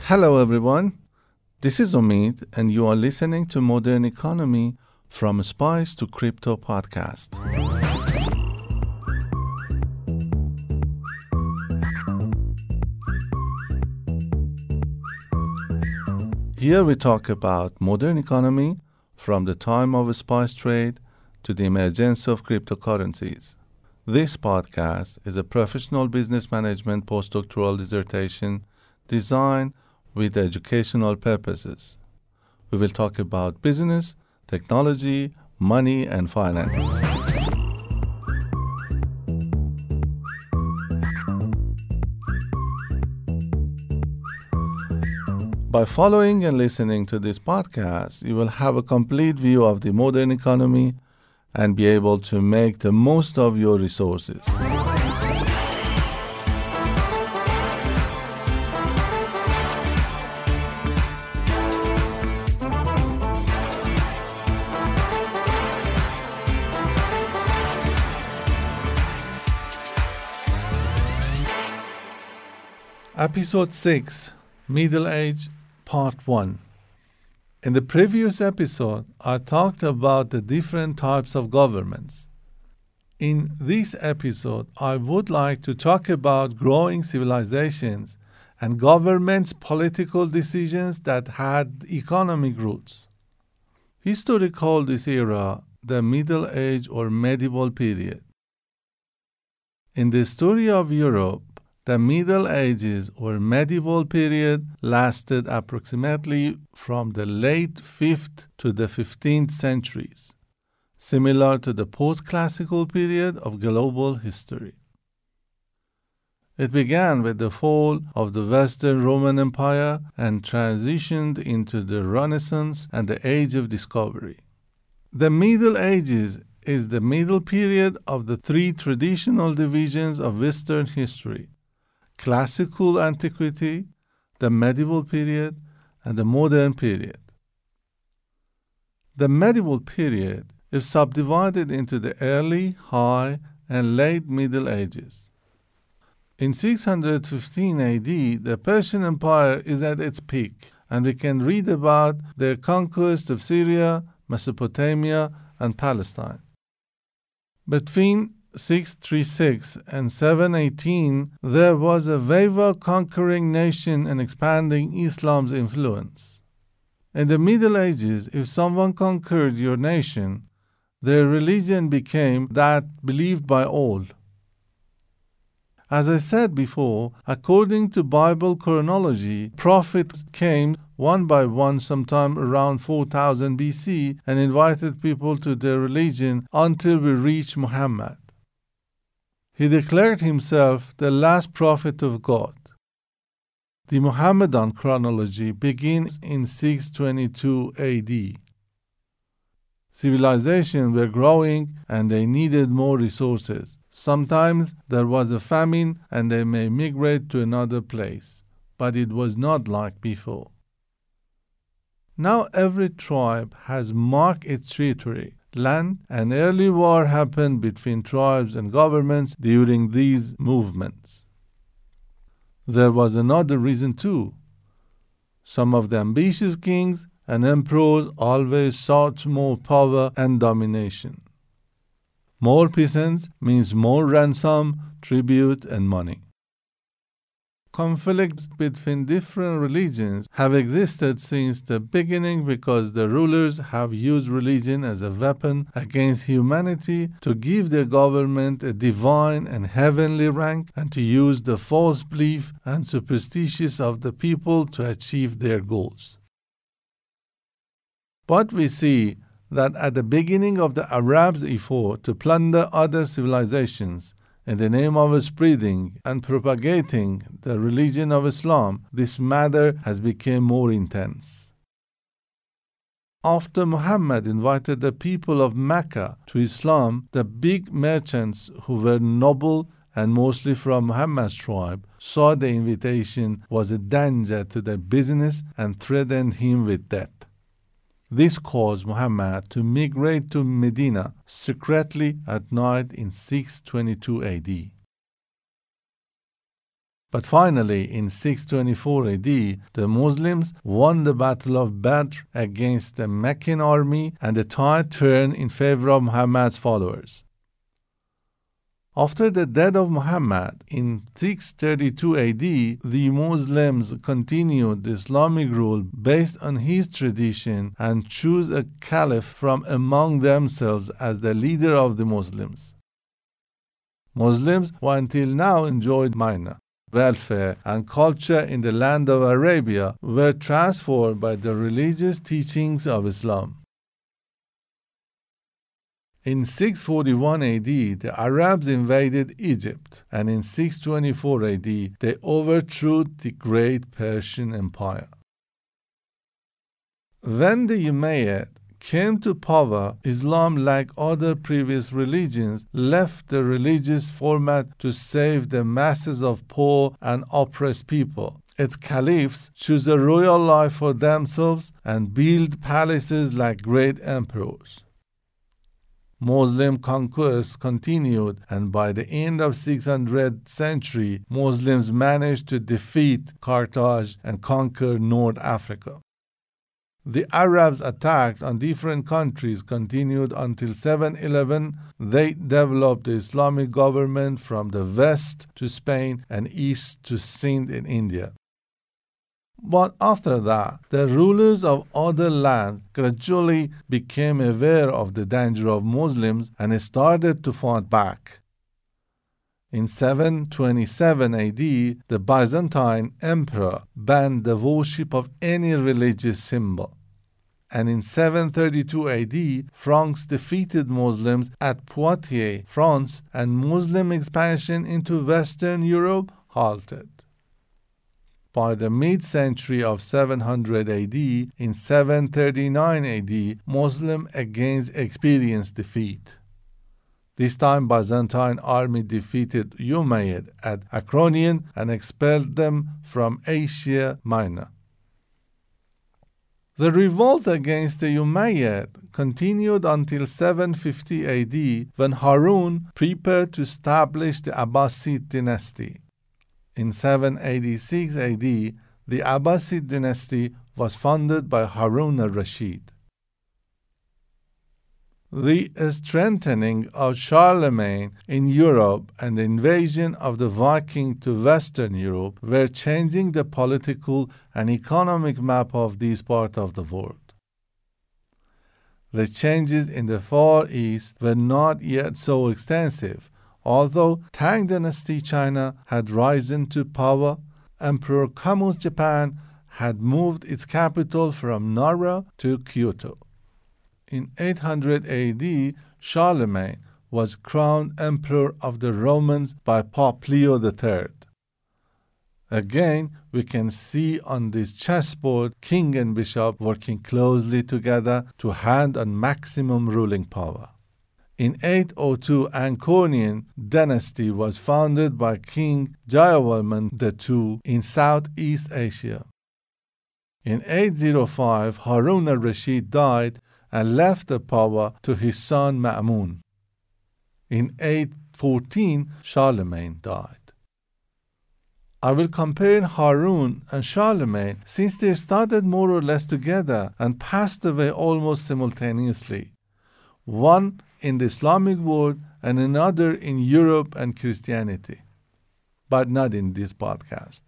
Hello everyone, this is Omid and you are listening to Modern Economy from Spice to Crypto Podcast. Here we talk about modern economy from the time of spice trade to the emergence of cryptocurrencies. This podcast is a professional business management postdoctoral dissertation designed with educational purposes. We will talk about business, technology, money, and finance. By following and listening to this podcast, you will have a complete view of the modern economy and be able to make the most of your resources. Episode 6, Middle Age, Part 1. In the previous episode, I talked about the different types of governments. In this episode, I would like to talk about growing civilizations and governments' political decisions that had economic roots. History called this era the Middle Age or medieval period. In the story of Europe, the Middle Ages or medieval period lasted approximately from the late 5th to the 15th centuries, similar to the post-classical period of global history. It began with the fall of the Western Roman Empire and transitioned into the Renaissance and the Age of Discovery. The Middle Ages is the middle period of the three traditional divisions of Western history: classical antiquity, the medieval period, and the modern period. The medieval period is subdivided into the early, high, and late Middle Ages. In 615 AD, the Persian Empire is at its peak, and we can read about their conquest of Syria, Mesopotamia, and Palestine. Between 636 and 718, there was a wave of conquering nation and expanding Islam's influence. In the Middle Ages, if someone conquered your nation, their religion became that believed by all. As I said before, according to Bible chronology, prophets came one by one sometime around 4000 BC and invited people to their religion until we reach Muhammad. He declared himself the last prophet of God. The Muhammadan chronology begins in 622 AD. Civilizations were growing and they needed more resources. Sometimes there was a famine and they may migrate to another place, but it was not like before. Now every tribe has marked its territory. Land and early war happened between tribes and governments during these movements. There was another reason too. Some of the ambitious kings and emperors always sought more power and domination. More peasants means more ransom, tribute, and money. Conflicts between different religions have existed since the beginning because the rulers have used religion as a weapon against humanity to give their government a divine and heavenly rank and to use the false belief and superstitions of the people to achieve their goals. But we see that at the beginning of the Arabs' effort to plunder other civilizations, in the name of spreading and propagating the religion of Islam, this matter has become more intense. After Muhammad invited the people of Mecca to Islam, the big merchants who were noble and mostly from Muhammad's tribe, saw the invitation was a danger to their business and threatened him with death. This caused Muhammad to migrate to Medina secretly at night in 622 AD. But finally, in 624 AD, the Muslims won the Battle of Badr against the Meccan army, and the tide turned in favor of Muhammad's followers. After the death of Muhammad in 632 AD, the Muslims continued the Islamic rule based on his tradition and chose a caliph from among themselves as the leader of the Muslims. Muslims who until now enjoyed minor welfare and culture in the land of Arabia were transformed by the religious teachings of Islam. In 641 AD, the Arabs invaded Egypt, and in 624 AD, they overthrew the great Persian Empire. When the Umayyad came to power, Islam, like other previous religions, left the religious format to save the masses of poor and oppressed people. Its caliphs chose a royal life for themselves and built palaces like great emperors. Muslim conquest continued, and by the end of 600th century, Muslims managed to defeat Carthage and conquer North Africa. The Arabs' attack on different countries continued until 711. They developed the Islamic government from the west to Spain and east to Sindh in India. But after that, the rulers of other lands gradually became aware of the danger of Muslims and started to fight back. In 727 AD, the Byzantine emperor banned the worship of any religious symbol. And in 732 AD, Franks defeated Muslims at Poitiers, France, and Muslim expansion into Western Europe halted. By the mid-century of 700 AD, in 739 AD, Muslim again experienced defeat. This time, Byzantine army defeated Umayyad at Acronian and expelled them from Asia Minor. The revolt against the Umayyad continued until 750 AD, when Harun prepared to establish the Abbasid dynasty. In 786 AD, the Abbasid dynasty was founded by Harun al-Rashid. The strengthening of Charlemagne in Europe and the invasion of the Vikings to Western Europe were changing the political and economic map of this part of the world. The changes in the Far East were not yet so extensive. Although Tang Dynasty China had risen to power, Emperor Kamu's Japan had moved its capital from Nara to Kyoto. In 800 AD, Charlemagne was crowned Emperor of the Romans by Pope Leo III. Again, we can see on this chessboard king and bishop working closely together to hand on maximum ruling power. In 802, Acronian dynasty was founded by King Jayavarman II in Southeast Asia. In 805, Harun al-Rashid died and left the power to his son Ma'mun. In 814, Charlemagne died. I will compare Harun and Charlemagne since they started more or less together and passed away almost simultaneously. One in the Islamic world and another in Europe and Christianity, but not in this podcast.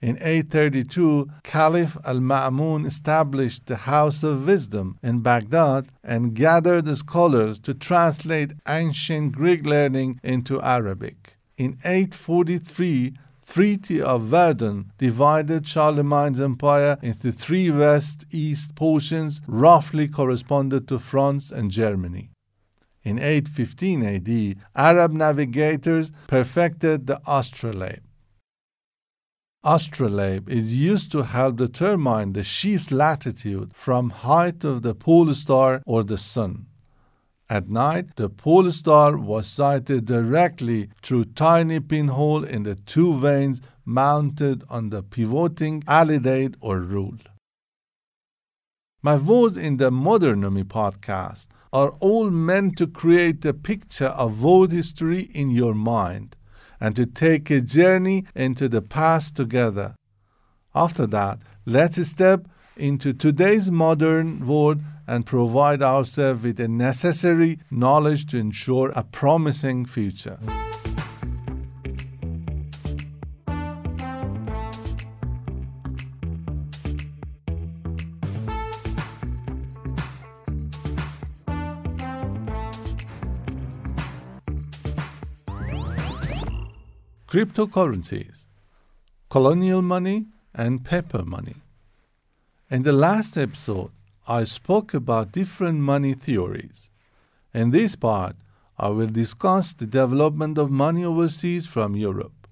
In 832, Caliph Al-Ma'mun established the House of Wisdom in Baghdad and gathered scholars to translate ancient Greek learning into Arabic. In 843, Treaty of Verdun divided Charlemagne's empire into three west-east portions, roughly corresponded to France and Germany. In 815 AD, Arab navigators perfected the astrolabe. Astrolabe is used to help determine the ship's latitude from height of the pole star or the sun. At night, the pole star was sighted directly through tiny pinhole in the two vanes mounted on the pivoting alidade or rule. My vows in the Modernomy podcast are all meant to create a picture of world history in your mind and to take a journey into the past together. After that, let's step into today's modern world and provide ourselves with the necessary knowledge to ensure a promising future. Cryptocurrencies, colonial money, and paper money. In the last episode, I spoke about different money theories. In this part, I will discuss the development of money overseas from Europe.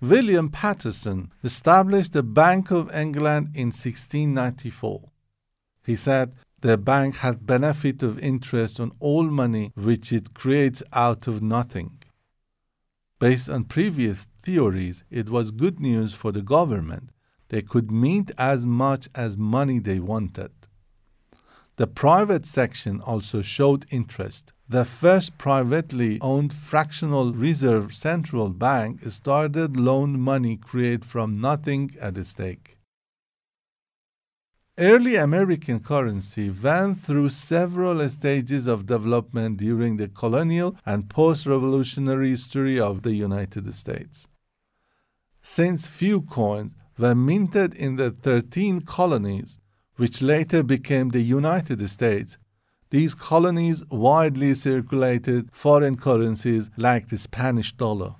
William Paterson established the Bank of England in 1694. He said the bank had benefit of interest on all money which it creates out of nothing. Based on previous theories, it was good news for the government. They could mint as much as money they wanted. The private section also showed interest. The first privately owned fractional reserve central bank started loan money created from nothing at stake. Early American currency went through several stages of development during the colonial and post-revolutionary history of the United States. Since few coins were minted in the 13 colonies, which later became the United States, these colonies widely circulated foreign currencies like the Spanish dollar.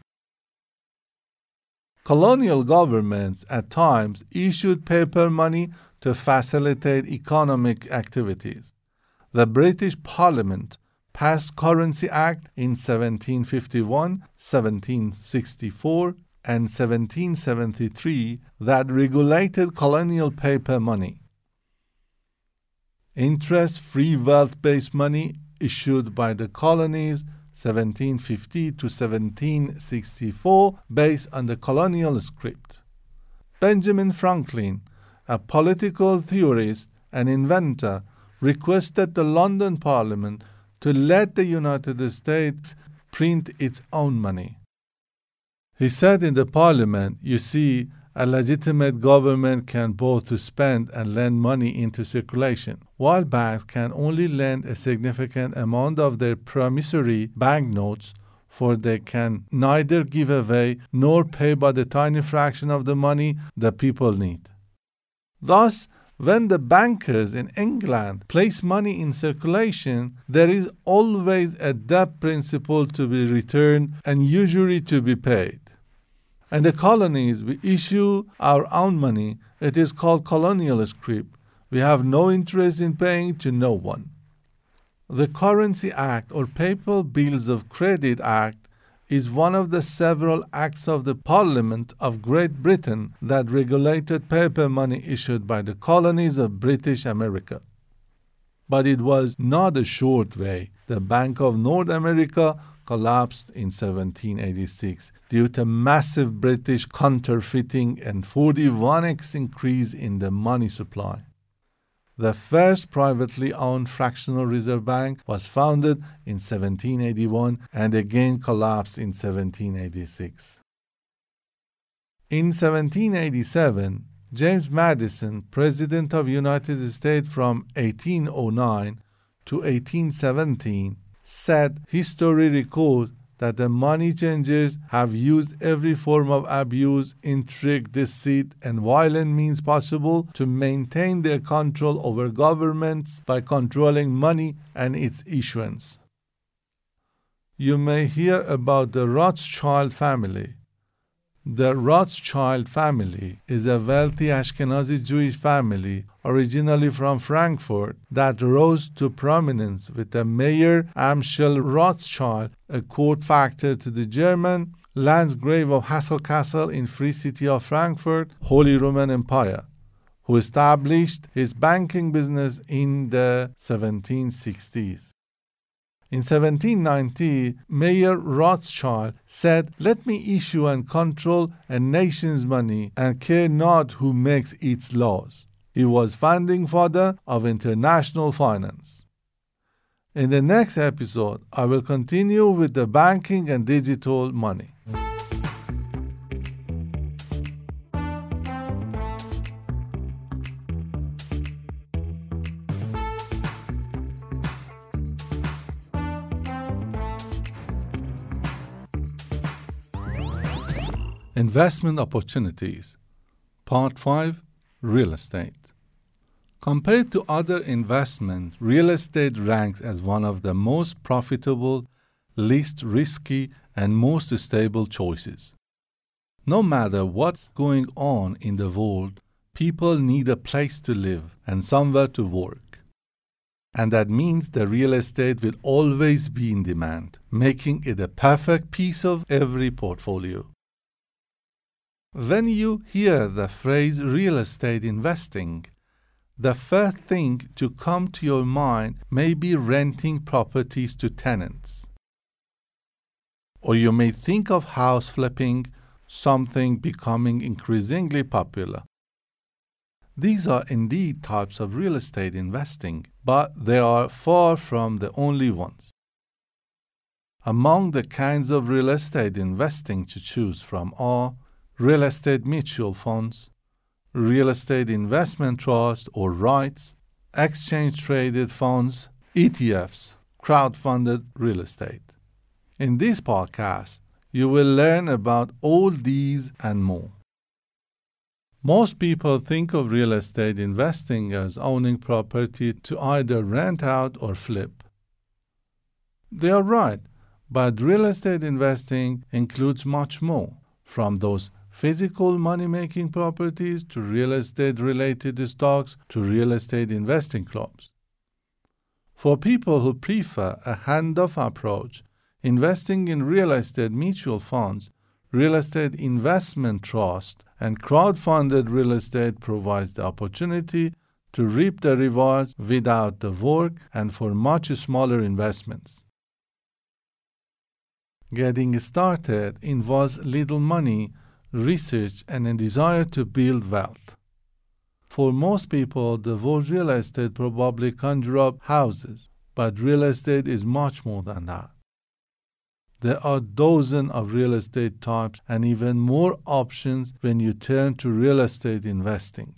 Colonial governments at times issued paper money to facilitate economic activities. The British Parliament passed Currency Act in 1751, 1764, and 1773 that regulated colonial paper money. Interest-free wealth-based money issued by the colonies 1750 to 1764 based on the colonial script. Benjamin Franklin, a political theorist and inventor, requested the London Parliament to let the United States print its own money. He said in the Parliament, "You see, a legitimate government can both spend and lend money into circulation, while banks can only lend a significant amount of their promissory banknotes, for they can neither give away nor pay but a tiny fraction of the money the people need." Thus, when the bankers in England place money in circulation, there is always a debt principle to be returned and usury to be paid. In the colonies, we issue our own money. It is called colonial scrip. We have no interest in paying to no one. The Currency Act or Paper Bills of Credit Act is one of the several acts of the Parliament of Great Britain that regulated paper money issued by the colonies of British America. But it was not a short way. The Bank of North America collapsed in 1786 due to massive British counterfeiting and 41x increase in the money supply. The first privately owned fractional reserve bank was founded in 1781 and again collapsed in 1786. In 1787, James Madison, President of United States from 1809 to 1817, said history records that the money changers have used every form of abuse, intrigue, deceit, and violent means possible to maintain their control over governments by controlling money and its issuance. You may hear about the Rothschild family. The Rothschild family is a wealthy Ashkenazi Jewish family originally from Frankfurt that rose to prominence with the Mayer Rothschild, a court factor to the German Landgrave of Hesse-Kassel in Free City of Frankfurt, Holy Roman Empire, who established his banking business in the 1760s. In 1790, Mayer Rothschild said, "Let me issue and control a nation's money and care not who makes its laws." He was founding father of international finance. In the next episode, I will continue with the banking and digital money. Investment opportunities. Part 5. Real estate. Compared to other investments, real estate ranks as one of the most profitable, least risky, and most stable choices. No matter what's going on in the world, people need a place to live and somewhere to work. And that means the real estate will always be in demand, making it a perfect piece of every portfolio. When you hear the phrase real estate investing, the first thing to come to your mind may be renting properties to tenants. Or you may think of house flipping, something becoming increasingly popular. These are indeed types of real estate investing, but they are far from the only ones. Among the kinds of real estate investing to choose from are real estate mutual funds, real estate investment trusts or rights, exchange-traded funds, ETFs, crowdfunded real estate. In this podcast, you will learn about all these and more. Most people think of real estate investing as owning property to either rent out or flip. They are right, but real estate investing includes much more, from those physical money-making properties to real estate-related stocks to real estate investing clubs. For people who prefer a hands-off approach, investing in real estate mutual funds, real estate investment trusts, and crowdfunded real estate provides the opportunity to reap the rewards without the work and for much smaller investments. Getting started involves little money, research, and a desire to build wealth. For most people, the word real estate probably conjures up houses, but real estate is much more than that. There are dozens of real estate types and even more options when you turn to real estate investing.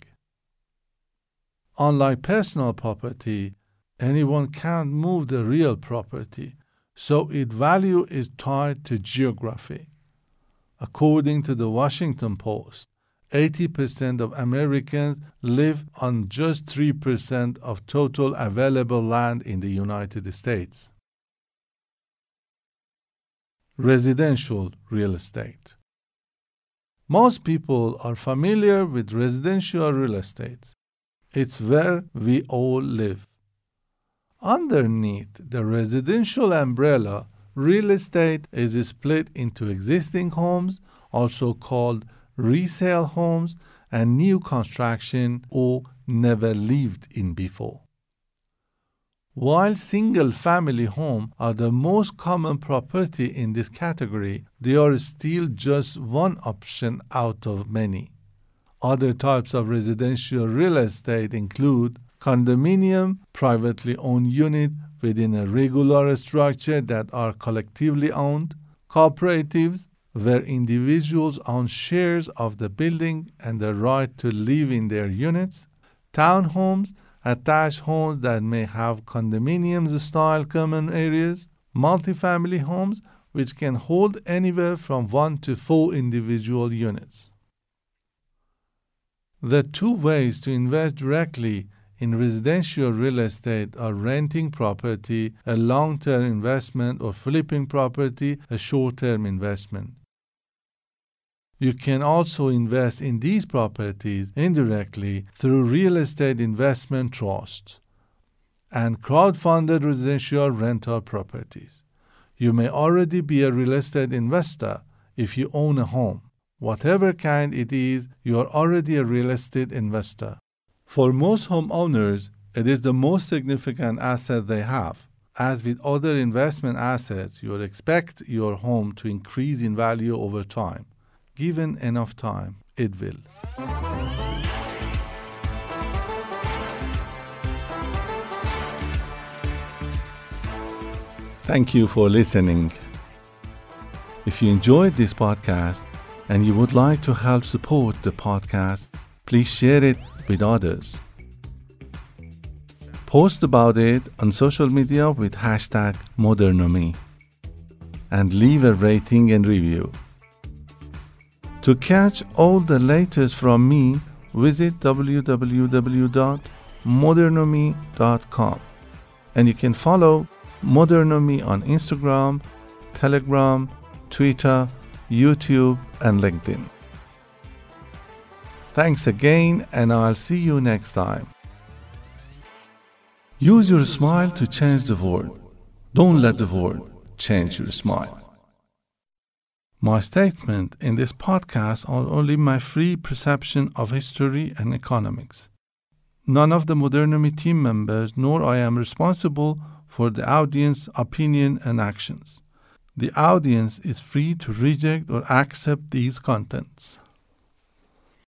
Unlike personal property, anyone can't move the real property, so its value is tied to geography. According to the Washington Post, 80% of Americans live on just 3% of total available land in the United States. Residential real estate. Most people are familiar with residential real estate. It's where we all live. Underneath the residential umbrella, real estate is split into existing homes, also called resale homes, and new construction or never lived in before. While single-family homes are the most common property in this category, they are still just one option out of many. Other types of residential real estate include condominium, privately owned unit, within a regular structure that are collectively owned, cooperatives, where individuals own shares of the building and the right to live in their units, townhomes, attached homes that may have condominiums-style common areas, multifamily homes, which can hold anywhere from 1 to 4 individual units. The two ways to invest directly in residential real estate are renting property, a long-term investment, or flipping property, a short-term investment. You can also invest in these properties indirectly through real estate investment trusts and crowdfunded residential rental properties. You may already be a real estate investor if you own a home. Whatever kind it is, you are already a real estate investor. For most homeowners, it is the most significant asset they have, As with other investment assets, you expect your home to increase in value over time. Given enough time, it will. Thank you for listening. If you enjoyed this podcast and you would like to help support the podcast, please share it with others. Post about it on social media with hashtag Modernomy and leave a rating and review. To catch all the latest from me, visit www.modernomy.com, and you can follow Modernomy on Instagram, Telegram, Twitter, YouTube, and LinkedIn. Thanks again, and I'll see you next time. Use your smile to change the world. Don't let the world change your smile. My statements in this podcast are only my free perception of history and economics. None of the Modernomy team members nor I am responsible for the audience's opinion and actions. The audience is free to reject or accept these contents.